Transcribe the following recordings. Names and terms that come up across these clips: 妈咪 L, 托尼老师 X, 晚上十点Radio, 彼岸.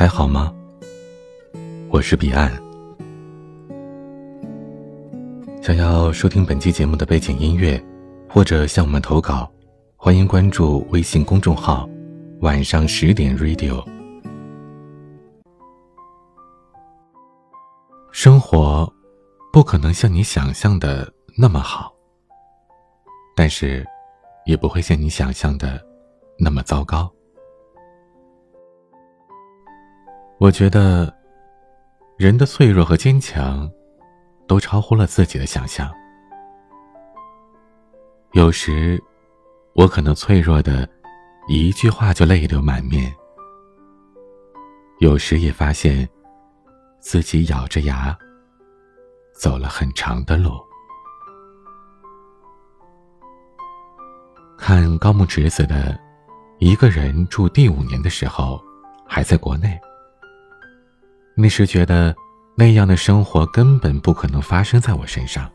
还好吗？我是彼岸。想要收听本期节目的背景音乐，或者向我们投稿，欢迎关注微信公众号晚上10点 radio。 生活不可能像你想象的那么好，但是也不会像你想象的那么糟糕。我觉得人的脆弱和坚强都超乎了自己的想象。有时我可能脆弱的一句话就泪流满面，有时也发现自己咬着牙走了很长的路。看高木直子的《一个人住第5年》的时候，还在国内。那时觉得那样的生活根本不可能发生在我身上，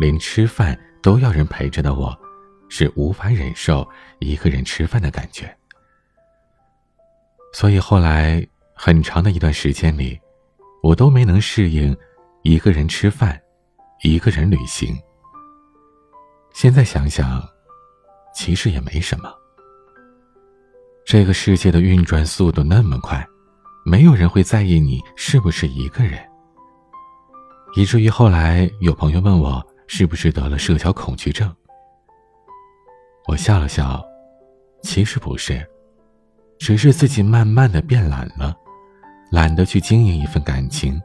连吃饭都要人陪着的我，是无法忍受一个人吃饭的感觉。所以后来很长的一段时间里，我都没能适应一个人吃饭，一个人旅行。现在想想，其实也没什么。这个世界的运转速度那么快，没有人会在意你是不是一个人。以至于后来有朋友问我是不是得了社交恐惧症，我笑了笑，其实不是，只是自己慢慢的变懒了，懒得去经营一份感情。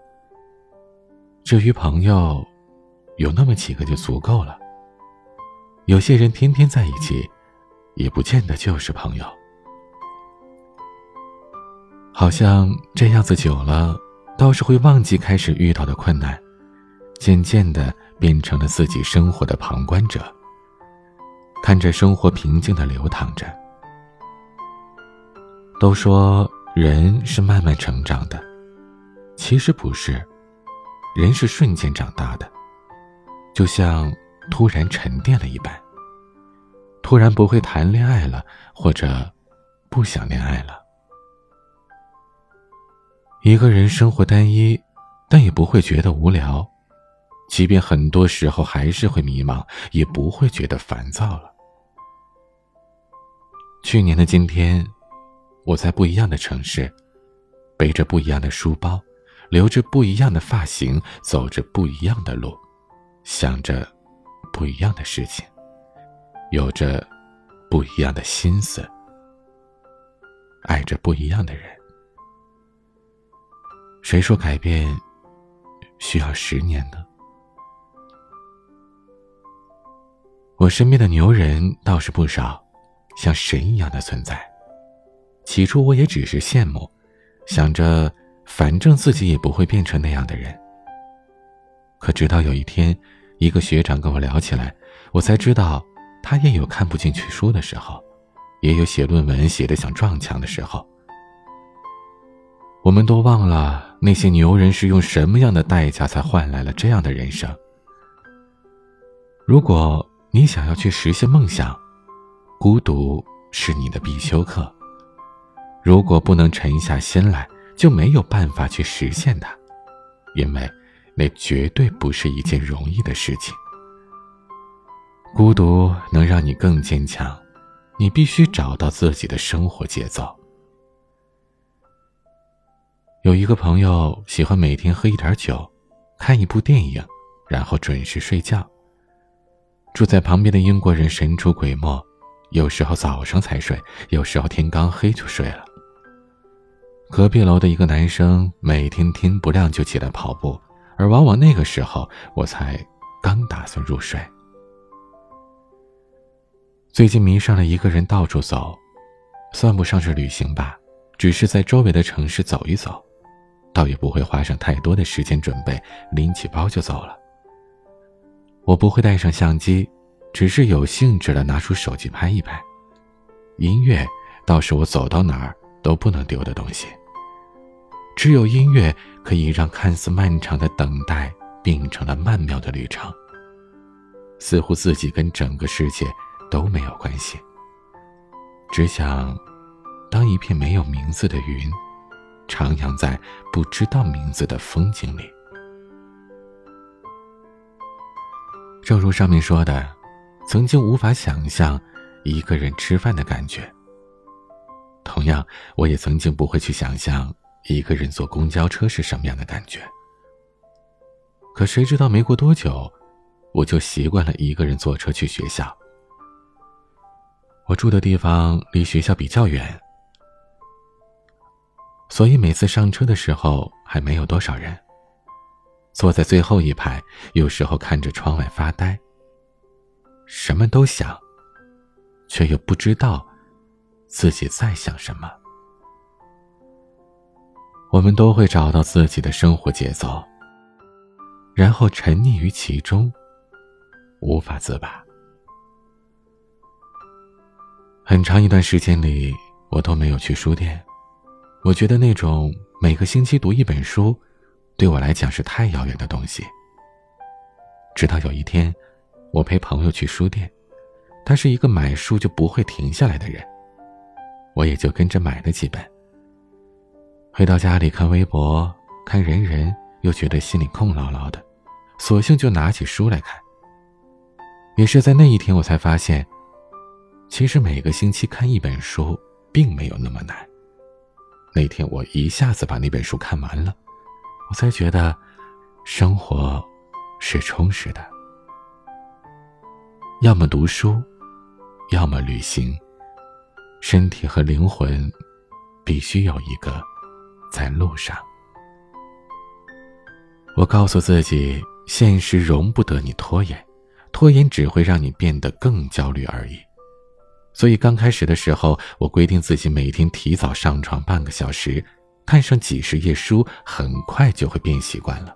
至于朋友，有那么几个就足够了。有些人天天在一起，也不见得就是朋友。好像这样子久了，倒是会忘记开始遇到的困难，渐渐地变成了自己生活的旁观者，看着生活平静地流淌着。都说人是慢慢成长的，其实不是，人是瞬间长大的，就像突然沉淀了一般，突然不会谈恋爱了，或者不想恋爱了。一个人生活单一，但也不会觉得无聊，即便很多时候还是会迷茫，也不会觉得烦躁了。去年的今天，我在不一样的城市，背着不一样的书包，留着不一样的发型，走着不一样的路，想着不一样的事情，有着不一样的心思，爱着不一样的人。谁说改变需要10年呢？我身边的牛人倒是不少，像神一样的存在。起初我也只是羡慕，想着反正自己也不会变成那样的人。可直到有一天，一个学长跟我聊起来，我才知道他也有看不进去书的时候，也有写论文写得想撞墙的时候。我们都忘了那些牛人是用什么样的代价才换来了这样的人生。如果你想要去实现梦想，孤独是你的必修课。如果不能沉下心来，就没有办法去实现它，因为那绝对不是一件容易的事情。孤独能让你更坚强，你必须找到自己的生活节奏。有一个朋友喜欢每天喝一点酒，看一部电影，然后准时睡觉。住在旁边的英国人神出鬼没，有时候早上才睡，有时候天刚黑就睡了。隔壁楼的一个男生每天天不亮就起来跑步，而往往那个时候我才刚打算入睡。最近迷上了一个人到处走，算不上是旅行吧，只是在周围的城市走一走，倒也不会花上太多的时间准备，拎起包就走了。我不会带上相机，只是有兴致的拿出手机拍一拍。音乐倒是我走到哪儿都不能丢的东西。只有音乐可以让看似漫长的等待变成了曼妙的旅程，似乎自己跟整个世界都没有关系，只想当一片没有名字的云，徜徉在不知道名字的风景里。正如上面说的，曾经无法想象一个人吃饭的感觉。同样，我也曾经不会去想象一个人坐公交车是什么样的感觉。可谁知道没过多久，我就习惯了一个人坐车去学校。我住的地方离学校比较远，所以每次上车的时候还没有多少人，坐在最后一排，有时候看着窗外发呆，什么都想，却又不知道自己在想什么。我们都会找到自己的生活节奏，然后沉溺于其中，无法自拔。很长一段时间里，我都没有去书店。我觉得那种每个星期读一本书，对我来讲是太遥远的东西。直到有一天，我陪朋友去书店，他是一个买书就不会停下来的人，我也就跟着买了几本。回到家里看微博，看人人，又觉得心里空落落的，索性就拿起书来看。也是在那一天，我才发现，其实每个星期看一本书并没有那么难。那天我一下子把那本书看完了，我才觉得生活是充实的。要么读书，要么旅行，身体和灵魂必须有一个在路上。我告诉自己，现实容不得你拖延，拖延只会让你变得更焦虑而已。所以刚开始的时候，我规定自己每天提早上床半个小时，看上几十页书，很快就会变习惯了。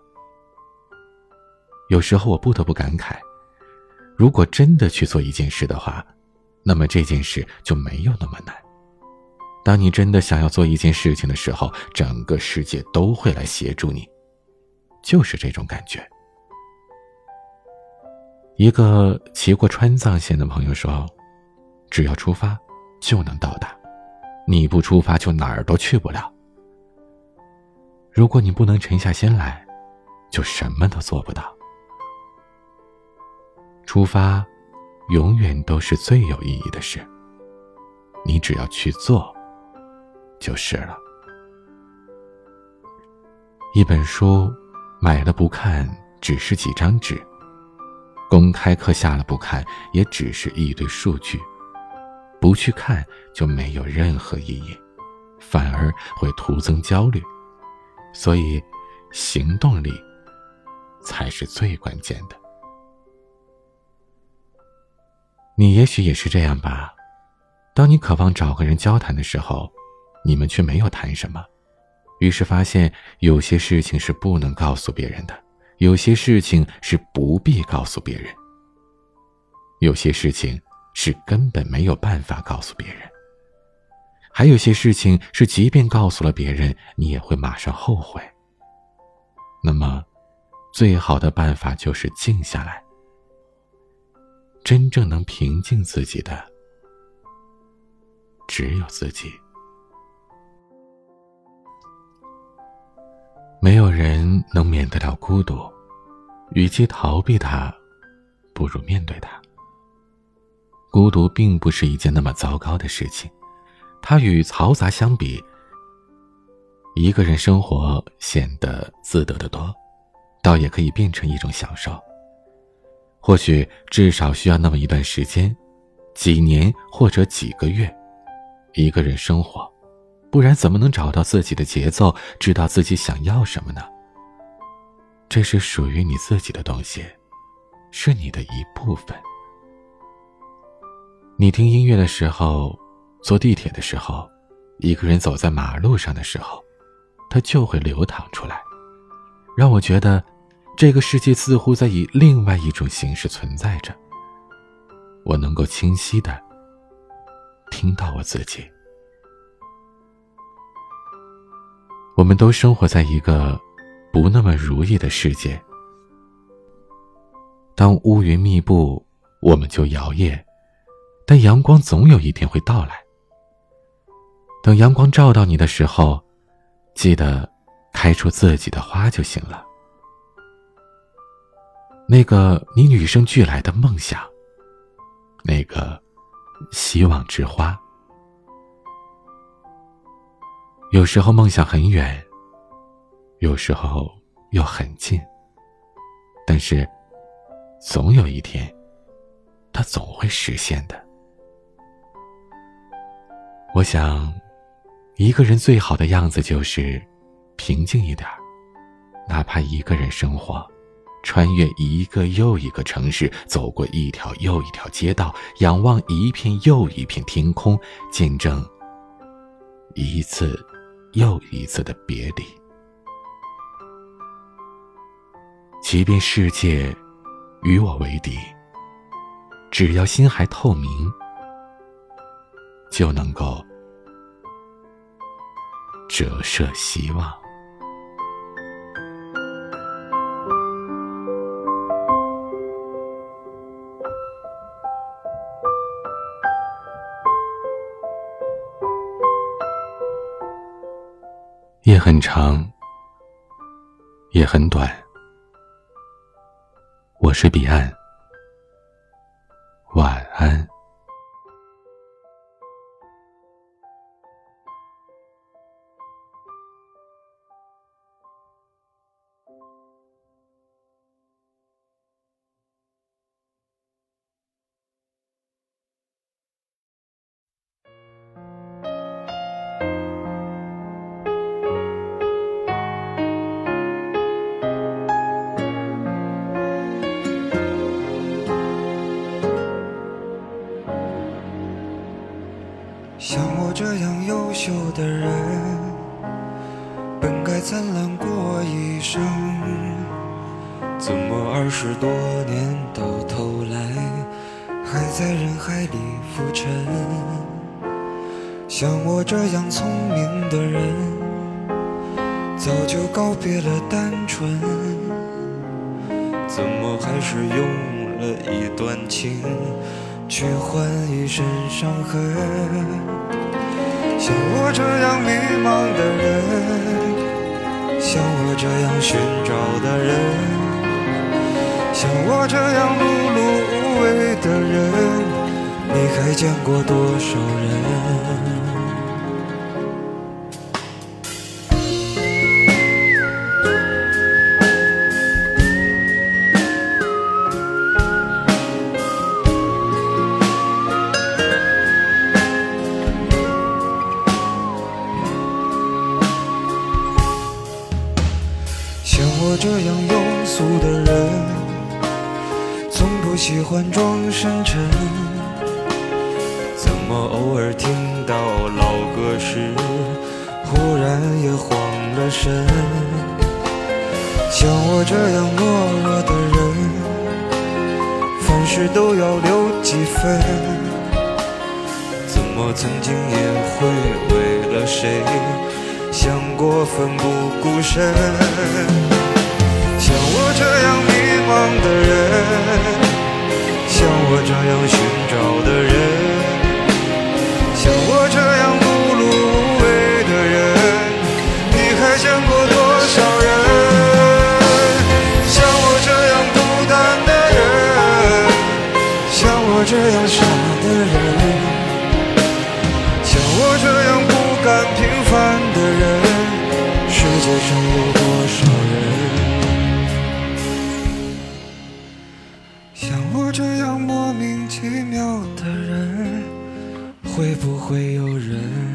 有时候我不得不感慨，如果真的去做一件事的话，那么这件事就没有那么难。当你真的想要做一件事情的时候，整个世界都会来协助你。就是这种感觉。一个骑过川藏线的朋友说，只要出发就能到达，你不出发就哪儿都去不了。如果你不能沉下心来，就什么都做不到。出发永远都是最有意义的事，你只要去做就是了。一本书买了不看，只是几张纸；公开课下了不看，也只是一堆数据。不去看就没有任何意义，反而会徒增焦虑。所以，行动力才是最关键的。你也许也是这样吧。当你渴望找个人交谈的时候，你们却没有谈什么。于是发现，有些事情是不能告诉别人的，有些事情是不必告诉别人，有些事情是根本没有办法告诉别人，还有些事情是即便告诉了别人，你也会马上后悔。那么，最好的办法就是静下来。真正能平静自己的，只有自己。没有人能免得了孤独，与其逃避它，不如面对它。孤独并不是一件那么糟糕的事情，它与嘈杂相比，一个人生活显得自得得多，倒也可以变成一种享受。或许至少需要那么一段时间，几年或者几个月，一个人生活，不然怎么能找到自己的节奏，知道自己想要什么呢？这是属于你自己的东西，是你的一部分。你听音乐的时候，坐地铁的时候，一个人走在马路上的时候，它就会流淌出来，让我觉得这个世界似乎在以另外一种形式存在着。我能够清晰地听到我自己。我们都生活在一个不那么如意的世界。当乌云密布，我们就摇曳，但阳光总有一天会到来。等阳光照到你的时候，记得开出自己的花就行了。那个你与生俱来的梦想，那个希望之花。有时候梦想很远，有时候又很近，但是总有一天它总会实现的。我想一个人最好的样子就是平静一点，哪怕一个人生活，穿越一个又一个城市，走过一条又一条街道，仰望一片又一片天空，见证一次又一次的别离。即便世界与我为敌，只要心还透明，就能够折射希望。夜很长，也很短。我是彼岸，晚安。像我这样优秀的人，本该灿烂过一生，怎么20多年到头来还在人海里浮沉？像我这样聪明的人，早就告别了单纯，怎么还是用了一段情去换一身伤痕？像我这样迷茫的人，像我这样寻找的人，像我这样碌碌无为的人，你还见过多少人？这样庸俗的人，从不喜欢装深沉，怎么偶尔听到老歌时忽然也慌了神？像我这样懦弱的人，凡事都要留几分，怎么曾经也会为了谁想过奋不顾身？像我这样迷茫的人，像我这样寻找的人，像我这样碌碌无为的人，你还见过多少人？像我这样孤单的人，像我这样傻的人，像我这样不甘平凡的人，世界上有多少人？这样莫名其妙的人，会不会有人？